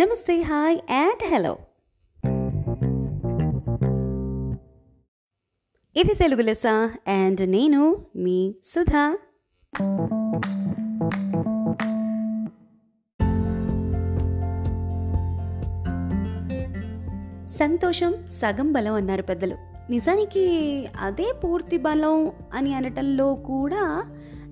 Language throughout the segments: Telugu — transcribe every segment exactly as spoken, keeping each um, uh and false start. నమస్తే, హాయ్ అండ్ హలో. ఇది తెలుగు లెసా అండ్ నేను మీ సుధా. సంతోషం సగం బలం అన్నారు పెద్దలు. నిజానికి అదే పూర్తి బలం అని అనటంలో కూడా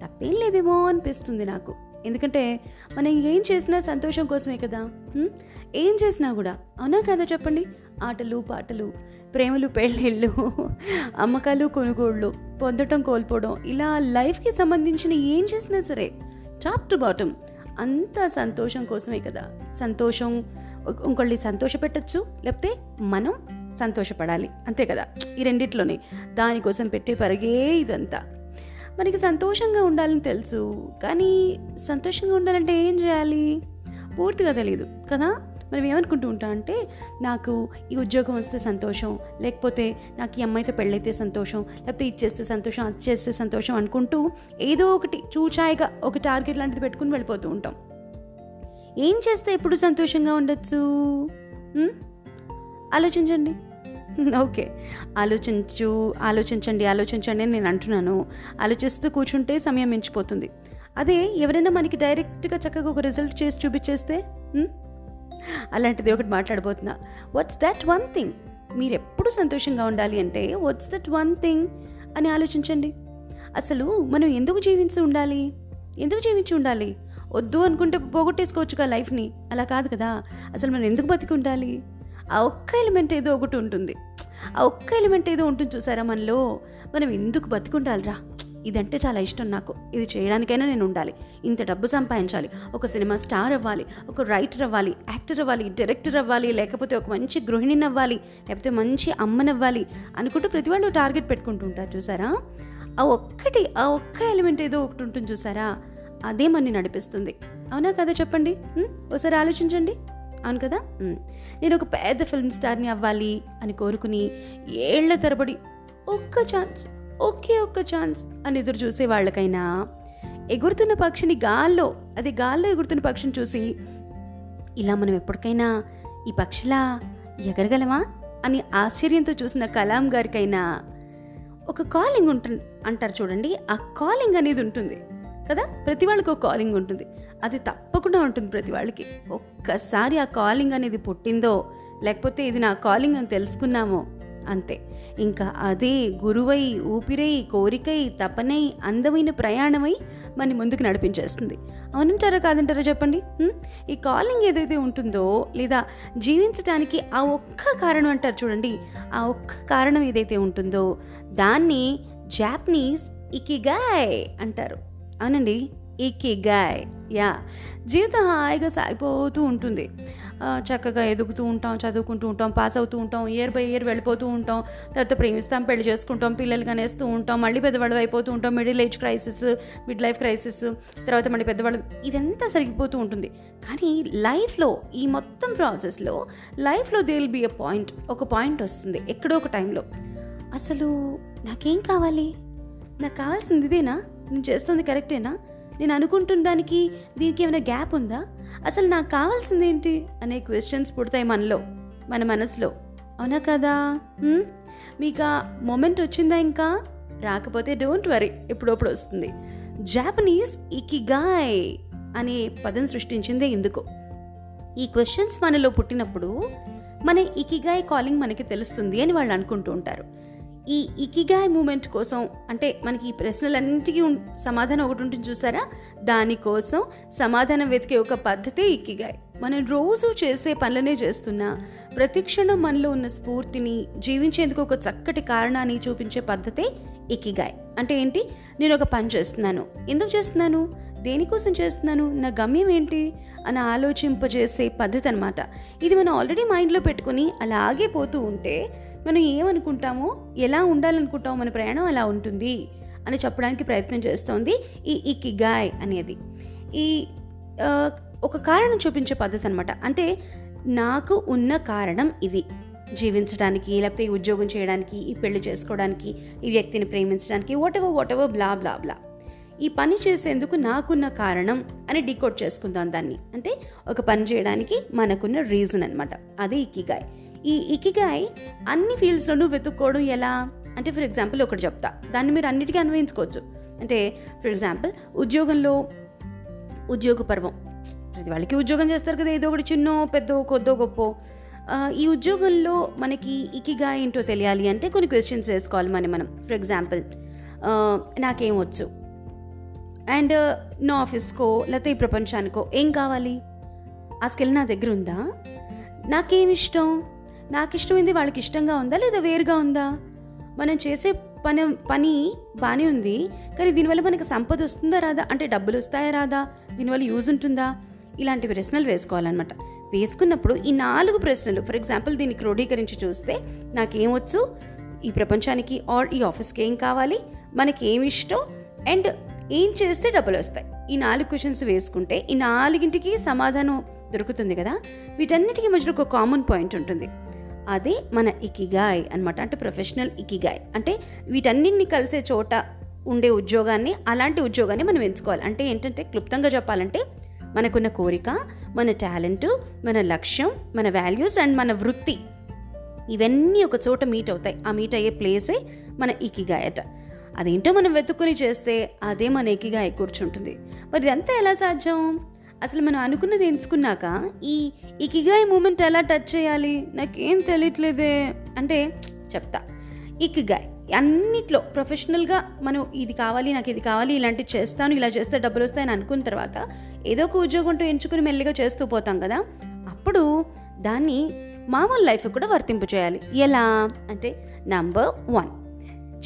తప్పేం లేదేమో అనిపిస్తుంది నాకు. ఎందుకంటే మనం ఏం చేసినా సంతోషం కోసమే కదా, ఏం చేసినా కూడా, అవునా కదా చెప్పండి? ఆటలు, పాటలు, ప్రేమలు, పెళ్ళిళ్ళు, అమ్మకాలు, కొనుగోళ్ళు, పొందటం, కోల్పోవడం, ఇలా లైఫ్కి సంబంధించిన ఏం చేసినా సరే టాప్ టు బాటమ్ అంతా సంతోషం కోసమే కదా. సంతోషం ఇంకొకళ్ళని సంతోష పెట్టచ్చు, లేకపోతే మనం సంతోషపడాలి, అంతే కదా. ఈ రెండిట్లోనే దానికోసం పెట్టే పరిగే ఇదంతా. మనకి సంతోషంగా ఉండాలని తెలుసు, కానీ సంతోషంగా ఉండాలంటే ఏం చేయాలి పూర్తిగా తెలియదు కదా. మనం ఏమనుకుంటూ ఉంటాం అంటే, నాకు ఈ ఉద్యోగం వస్తే సంతోషం, లేకపోతే నాకు ఈ అమ్మాయితో పెళ్ళైతే సంతోషం, లేకపోతే ఇది చేస్తే సంతోషం, అది చేస్తే సంతోషం అనుకుంటూ ఏదో ఒకటి చూచాయిగా ఒక టార్గెట్ లాంటిది పెట్టుకుని వెళ్ళిపోతూ ఉంటాం. ఏం చేస్తే ఎప్పుడు సంతోషంగా ఉండొచ్చు? ఆలోచించండి. ఓకే, ఆలోచించు ఆలోచించండి ఆలోచించండి అని నేను అంటున్నాను. ఆలోచిస్తూ కూర్చుంటే సమయం మించిపోతుంది. అదే ఎవరైనా మనకి డైరెక్ట్గా చక్కగా ఒక రిజల్ట్ చేసి చూపించేస్తే, అలాంటిది ఒకటి మాట్లాడబోతున్నా. What's that one thing? మీరు ఎప్పుడు సంతోషంగా ఉండాలి అంటే వాట్స్ దట్ వన్ థింగ్ అని ఆలోచించండి. అసలు మనం ఎందుకు జీవించి ఉండాలి ఎందుకు జీవించి ఉండాలి వద్దు అనుకుంటే పోగొట్టేసుకోవచ్చుగా లైఫ్ని. అలా కాదు కదా. అసలు మనం ఎందుకు బతికి ఉండాలి? ఆ ఒక్క ఎలిమెంట్ ఏదో ఒకటి ఉంటుంది, ఆ ఒక్క ఎలిమెంట్ ఏదో ఉంటుంది చూసారా మనలో. మనం ఎందుకు బతికుండాలిరా, ఇదంటే చాలా ఇష్టం నాకు, ఇది చేయడానికైనా నేను ఉండాలి, ఇంత డబ్బు సంపాదించాలి, ఒక సినిమా స్టార్ అవ్వాలి, ఒక రైటర్ అవ్వాలి, యాక్టర్ అవ్వాలి, డైరెక్టర్ అవ్వాలి, లేకపోతే ఒక మంచి గృహిణిని అవ్వాలి, లేకపోతే మంచి అమ్మనవ్వాలి అనుకుంటూ ప్రతి వాళ్ళు టార్గెట్ పెట్టుకుంటూ ఉంటారు చూసారా. ఆ ఒక్కటి ఆ ఒక్క ఎలిమెంట్ ఏదో ఒకటి ఉంటుంది చూసారా, అదే మనని నడిపిస్తుంది. అవునా కదా చెప్పండి? ఒకసారి ఆలోచించండి, అవును కదా. నేను ఒక పెద్ద ఫిల్మ్ స్టార్ని అవ్వాలి అని కోరుకుని ఏళ్ల తరబడి ఒక్క ఛాన్స్, ఒకే ఒక్క ఛాన్స్ అని ఎదురు చూసే వాళ్ళకైనా, ఎగురుతున్న పక్షిని గాల్లో అదే గాల్లో ఎగురుతున్న పక్షిని చూసి ఇలా మనం ఎప్పటికైనా ఈ పక్షిలా ఎగరగలమా అని ఆశ్చర్యంతో చూసిన కలాం గారికైనా ఒక కాలింగ్ ఉంటు అంటారు చూడండి, ఆ కాలింగ్ అనేది ఉంటుంది కదా. ప్రతి వాళ్ళకి ఒక కాలింగ్ ఉంటుంది, అది తప్పకుండా ఉంటుంది ప్రతి వాళ్ళకి. ఒక్కసారి ఆ కాలింగ్ అనేది పుట్టిందో, లేకపోతే ఇది నా కాలింగ్ అని తెలుసుకున్నామో అంతే, ఇంకా అదే గురువై, ఊపిరై, కోరికై, తపనై, అందమైన ప్రయాణమై మన ముందుకు నడిపించేస్తుంది. అవునంటారా కాదంటారా చెప్పండి? ఈ కాలింగ్ ఏదైతే ఉంటుందో, లేదా జీవించడానికి ఆ ఒక్క కారణం అంటారు చూడండి, ఆ ఒక్క కారణం ఏదైతే ఉంటుందో దాన్ని జాపనీస్ ఇకిగాయ్ అంటారు. అవునండి, ఇకిగాయ్. యా, జీవితం హాయిగా సాగిపోతూ ఉంటుంది, చక్కగా ఎదుగుతూ ఉంటాం, చదువుకుంటూ ఉంటాం, పాస్ అవుతూ ఉంటాం, ఇయర్ బై ఇయర్ వెళ్ళిపోతూ ఉంటాం, తర్వాత ప్రేమిస్తాం, పెళ్లి చేసుకుంటాం, పిల్లలు కనేస్తూ ఉంటాం, మళ్ళీ పెద్దవాళ్ళు అయిపోతూ ఉంటాం, middle age crisis, mid life crisis, తర్వాత మళ్ళీ పెద్దవాళ్ళు, ఇదంతా సరిగిపోతూ ఉంటుంది. కానీ లైఫ్లో, ఈ మొత్తం ప్రాసెస్లో లైఫ్లో they will be a point, ఒక పాయింట్ వస్తుంది ఎక్కడో ఒక టైంలో, అసలు నాకేం కావాలి, నాకు కావాల్సింది ఇదేనా, నేను చేస్తుంది కరెక్టేనా, నేను అనుకుంటున్న దానికి దీనికి ఏమైనా గ్యాప్ ఉందా, అసలు నాకు కావాల్సింది ఏంటి అనే క్వశ్చన్స్ పుడతాయి మనలో, మన మనసులో. అవునా కదా? మీకు ఆ మొమెంట్ వచ్చిందా? ఇంకా రాకపోతే డోంట్ వరీ, ఎప్పుడప్పుడు వస్తుంది. జాపనీస్ ఇకిగాయ్ అనే పదం సృష్టించిందే ఇందుకు. ఈ క్వశ్చన్స్ మనలో పుట్టినప్పుడు మన ఇకిగాయ్ కాలింగ్ మనకి తెలుస్తుంది అని వాళ్ళు అనుకుంటూ ఉంటారు. ఈ ఇకిగాయ్ మూమెంట్ కోసం, అంటే మనకి ఈ ప్రశ్నలన్నిటికీ సమాధానం ఒకటి ఉంటుంది చూసారా, దానికోసం సమాధానం వెతికే ఒక పద్ధతే ఇకిగాయ్. మనం రోజు చేసే పనులనే చేస్తున్నా ప్రతిక్షణం మనలో ఉన్న స్ఫూర్తిని, జీవించేందుకు ఒక చక్కటి కారణాన్ని చూపించే పద్ధతే ఇకిగాయ్. అంటే ఏంటి? నేను ఒక పని చేస్తున్నాను, ఎందుకు చేస్తున్నాను, దేనికోసం చేస్తున్నాను, నా గమ్యం ఏంటి అని ఆలోచింపజేసే పద్ధతి అనమాట. ఇది మనం ఆల్రెడీ మైండ్లో పెట్టుకుని అలాగే పోతూ ఉంటే మనం ఏమనుకుంటామో, ఎలా ఉండాలనుకుంటామో మన ప్రయాణం అలా ఉంటుంది అని చెప్పడానికి ప్రయత్నం చేస్తోంది ఈ ఇకిగాయ్ అనేది. ఈ ఒక కారణం చూపించే పద్ధతి అనమాట. అంటే నాకు ఉన్న కారణం ఇది, జీవించడానికి, లేకపోతే ఈ ఉద్యోగం చేయడానికి, ఈ పెళ్లి చేసుకోవడానికి, ఈ వ్యక్తిని ప్రేమించడానికి, whatever whatever blah blah blah. ఈ పని చేసేందుకు నాకున్న కారణం అని డికోడ్ చేసుకుందాం దాన్ని. అంటే ఒక పని చేయడానికి మనకున్న రీజన్ అనమాట, అదే ఇకిగాయ్. ఈ ఇకిగాయ్ అన్ని ఫీల్డ్స్లోనూ వెతుక్కోవడం ఎలా అంటే, ఫర్ ఎగ్జాంపుల్ ఒకటి చెప్తా, దాన్ని మీరు అన్నిటికీ అన్వయించుకోవచ్చు. అంటే ఫర్ ఎగ్జాంపుల్ ఉద్యోగంలో ఉద్యోగ పర్వం, ప్రతి వాళ్ళకి ఉద్యోగం చేస్తారు కదా, ఏదో ఒకటి చిన్నో పెద్దో కొద్దో గొప్పో. ఈ ఉద్యోగంలో మనకి ఇకిగాయ్ ఏంటో తెలియాలి అంటే కొన్ని క్వశ్చన్స్ వేసుకోవాలి మనం మనం ఫర్ ఎగ్జాంపుల్ నాకేం వచ్చు అండ్ నా ఆఫీస్కో లేకపోతే ఈ ప్రపంచానికో ఏం కావాలి, ఆ స్కిల్ నా దగ్గర ఉందా, నాకేమి ఇష్టం, నాకు ఇష్టమైంది వాళ్ళకి ఇష్టంగా ఉందా లేదా వేరుగా ఉందా, మనం చేసే పని పని బాగానే ఉంది కానీ దీనివల్ల మనకు సంపద వస్తుందా రాదా, అంటే డబ్బులు వస్తాయా రాదా, దీనివల్ల యూజ్ ఉంటుందా, ఇలాంటి ప్రశ్నలు వేసుకోవాలన్నమాట. వేసుకున్నప్పుడు ఈ నాలుగు ప్రశ్నలు ఫర్ ఎగ్జాంపుల్ దీన్ని క్రోడీకరించి చూస్తే నాకేమొచ్చు, ఈ ప్రపంచానికి ఆర్ ఈ ఆఫీస్కి ఏం కావాలి, మనకి ఏమి ఇష్టం అండ్ ఏం చేస్తే డబ్బులు వస్తాయి, ఈ నాలుగు క్వశ్చన్స్ వేసుకుంటే ఈ నాలుగింటికి సమాధానం దొరుకుతుంది కదా. వీటన్నిటికీ మధ్యలో ఒక కామన్ పాయింట్ ఉంటుంది, అదే మన ఇకిగాయ్ అనమాట. అంటే ప్రొఫెషనల్ ఇకిగాయ్ అంటే వీటన్నిటిని కలిసే చోట ఉండే ఉద్యోగాన్ని, అలాంటి ఉద్యోగాన్ని మనం ఎంచుకోవాలి. అంటే ఏంటంటే క్లుప్తంగా చెప్పాలంటే మనకున్న కోరిక, మన టాలెంటు, మన లక్ష్యం, మన వాల్యూస్ అండ్ మన వృత్తి, ఇవన్నీ ఒక చోట మీట్ అవుతాయి. ఆ మీట్ అయ్యే ప్లేసే మన ఇకిగాయ్ అట. అదేంటో మనం వెతుక్కుని చేస్తే అదే మన ఇకిగాయ్ కూర్చుంటుంది. మరి ఇదంతా ఎలా సాధ్యం? అసలు మనం అనుకున్నది ఎంచుకున్నాక ఈ ఇకిగాయ్ మూమెంట్ ఎలా టచ్ చేయాలి, నాకేం తెలియట్లేదే అంటే చెప్తా. ఇకిగాయ్ అన్నిట్లో ప్రొఫెషనల్గా మనం ఇది కావాలి, నాకు ఇది కావాలి, ఇలాంటివి చేస్తాను, ఇలా చేస్తే డబ్బులు వస్తాయని అనుకున్న తర్వాత ఏదో ఒక ఉద్యోగంతో ఎంచుకుని మెల్లిగా చేస్తూ పోతాం కదా, అప్పుడు దాన్ని మామూలు లైఫ్ కూడా వర్తింపు చేయాలి. ఎలా అంటే నంబర్ వన్,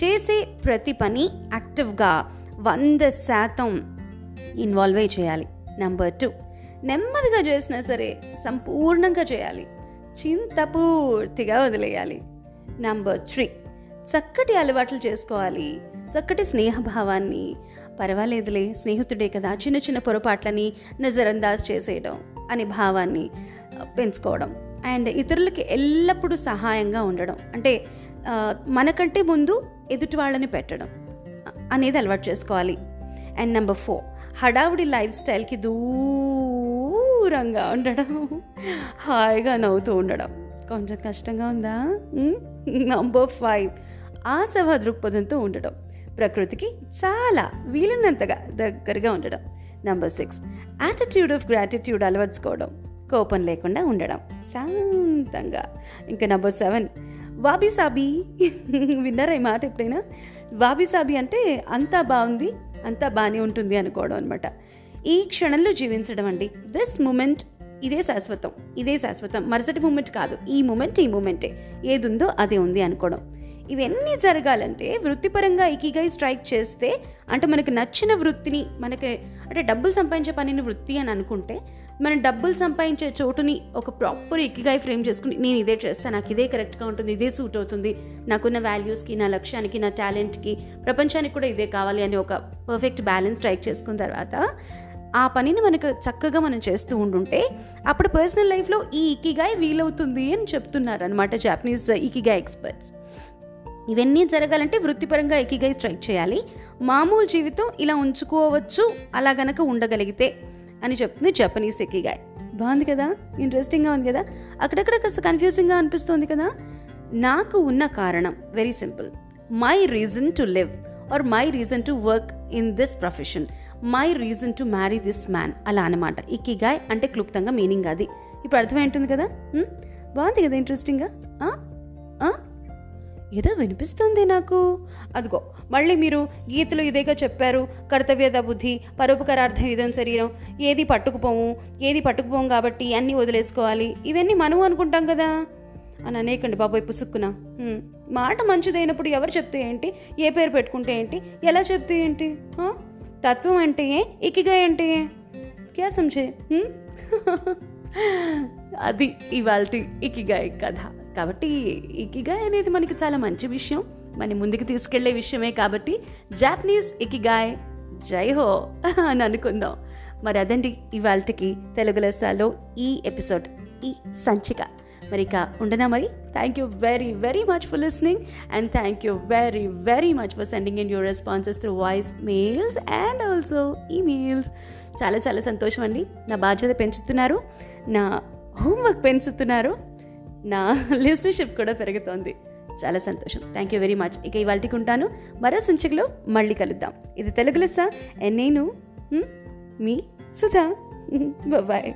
చేసే ప్రతి పని యాక్టివ్గా వంద శాతం ఇన్వాల్వ్ అయి చేయాలి. నంబర్ టూ, నెమ్మదిగా చేసినా సరే సంపూర్ణంగా చేయాలి, చింత పూర్తిగా వదిలేయాలి. నంబర్ త్రీ, చక్కటి అలవాట్లు చేసుకోవాలి, చక్కటి స్నేహభావాన్ని, పర్వాలేదులే స్నేహితుడే కదా చిన్న చిన్న పొరపాట్లని నజరందాజ్ చేసేయడం అనే భావాన్ని పెంచుకోవడం అండ్ ఇతరులకి ఎల్లప్పుడూ సహాయంగా ఉండడం, అంటే మనకంటే ముందు ఎదుటి వాళ్ళని పెట్టడం అనేది అలవాటు చేసుకోవాలి. అండ్ నెంబర్ ఫోర్, హడావుడి లైఫ్ స్టైల్కి దూరంగా ఉండడం, హాయిగా నవ్వుతూ ఉండడం. కొంచెం కష్టంగా ఉందా? నంబర్ ఫైవ్, ఆశావాద దృక్పథంతో ఉండడం, ప్రకృతికి చాలా వీలైనంతగా దగ్గరగా ఉండడం. Number six, attitude of gratitude అలవర్చుకోవడం, కోపం లేకుండా ఉండడం శాంతంగా. ఇంకా నంబర్ సెవెన్, వాబీ సాబీ. విన్నారా ఈ మాట ఎప్పుడైనా? వాబీ సాబీ అంటే అంతా బాగుంది, అంతా బాగానే ఉంటుంది అనుకోవడం అనమాట. ఈ క్షణంలో జీవించడం అండి, దిస్ మూమెంట్, ఇదే శాశ్వతం, ఇదే శాశ్వతం, మరుసటి మూమెంట్ కాదు, ఈ మూమెంట్ ఈ మూమెంటే, ఏది ఉందో అదే ఉంది అనుకోవడం. ఇవన్నీ జరగాలంటే వృత్తిపరంగా ఇకిగాయ్ స్ట్రైక్ చేస్తే, అంటే మనకు నచ్చిన వృత్తిని, మనకి అంటే డబ్బులు సంపాదించే పనిని వృత్తి అని అనుకుంటే, మనం డబ్బులు సంపాదించే చోటుని ఒక ప్రాపర్ ఇకిగాయ్ ఫ్రేమ్ చేసుకుని నేను ఇదే చేస్తాను, నాకు ఇదే కరెక్ట్గా ఉంటుంది, ఇదే సూట్ అవుతుంది, నాకున్న వాల్యూస్కి, నా లక్ష్యానికి, నా టాలెంట్కి, ప్రపంచానికి కూడా ఇదే కావాలి అని ఒక పర్ఫెక్ట్ బ్యాలెన్స్ స్ట్రైక్ చేసుకున్న తర్వాత ఆ పనిని మనకు చక్కగా మనం చేస్తూ ఉండుంటే అప్పుడు పర్సనల్ లైఫ్లో ఈ ఇకిగాయ్ వీలవుతుంది అని చెప్తున్నారు అనమాట జాపనీస్ ఇకిగాయ్ ఎక్స్పర్ట్స్. ఇవన్నీ జరగాలంటే వృత్తిపరంగా ఇకిగాయ్ స్ట్రైక్ చేయాలి. మామూలు జీవితం ఇలా ఉంచుకోవచ్చు అలా గనక ఉండగలిగితే అని చెప్తుంది జపనీస్ ఇకిగాయ్. బాగుంది కదా, ఇంట్రెస్టింగ్గా ఉంది కదా, అక్కడక్కడ కాస్త కన్ఫ్యూజింగ్గా అనిపిస్తుంది కదా. నాకు ఉన్న కారణం very simple, my reason to live or my reason to work in this profession, my reason to marry this man, అలా అనమాట ఇకిగాయ్ అంటే క్లుప్తంగా మీనింగ్ అది. ఇప్పుడు అర్థమైంటుంది కదా, బాగుంది కదా, ఇంట్రెస్టింగ్గా ఏదో వినిపిస్తుంది నాకు. అదిగో మళ్ళీ మీరు గీతలో ఇదేగా చెప్పారు, కర్తవ్యద బుద్ధి, పరోపకారార్థం ఇదం శరీరం, ఏది పట్టుకుపోము, ఏది పట్టుకుపోము కాబట్టి అన్నీ వదిలేసుకోవాలి, ఇవన్నీ మనం అనుకుంటాం కదా అని అనేకండి బాబోయ్ పుసుక్కున. మాట మంచిదైనప్పుడు ఎవరు చెప్తే ఏంటి, ఏ పేరు పెట్టుకుంటే ఏంటి, ఎలా చెప్తే ఏంటి, తత్వం అంటే ఏ, ఇకిగాయ్ అంటే ఏ, క్యా సంజే. అది ఇవాళ ఇకిగాయ్ కథ. కాబట్టి ఇకిగాయ్ అనేది మనకి చాలా మంచి విషయం, మన ముందుకు తీసుకెళ్లే విషయమే. కాబట్టి జాపనీస్ ఇకిగాయ్ జై హో అని అనుకుందాం. మరి అదండి ఇవాళకి తెలుగు లెస్సాలో ఈ ఎపిసోడ్, ఈ సంచిక. మరి ఇక ఉండనా మరి. Thank you very very much for listening and thank you very very much for sending in your responses through voice mails and also emails. చాలా చాలా సంతోషం అండి. నా బాధ్యత పెంచుతున్నారు, నా హోంవర్క్ పెంచుతున్నారు, నా లిస్నర్షిప్ కూడా పెరుగుతోంది. చాలా సంతోషం. Thank you very much. ఇక ఇవాళకి ఉంటాను, మరో సంచికలో మళ్ళీ కలుద్దాం. ఇది తెలుగు లెస్స, నేను మీ సుధా. బాయ్.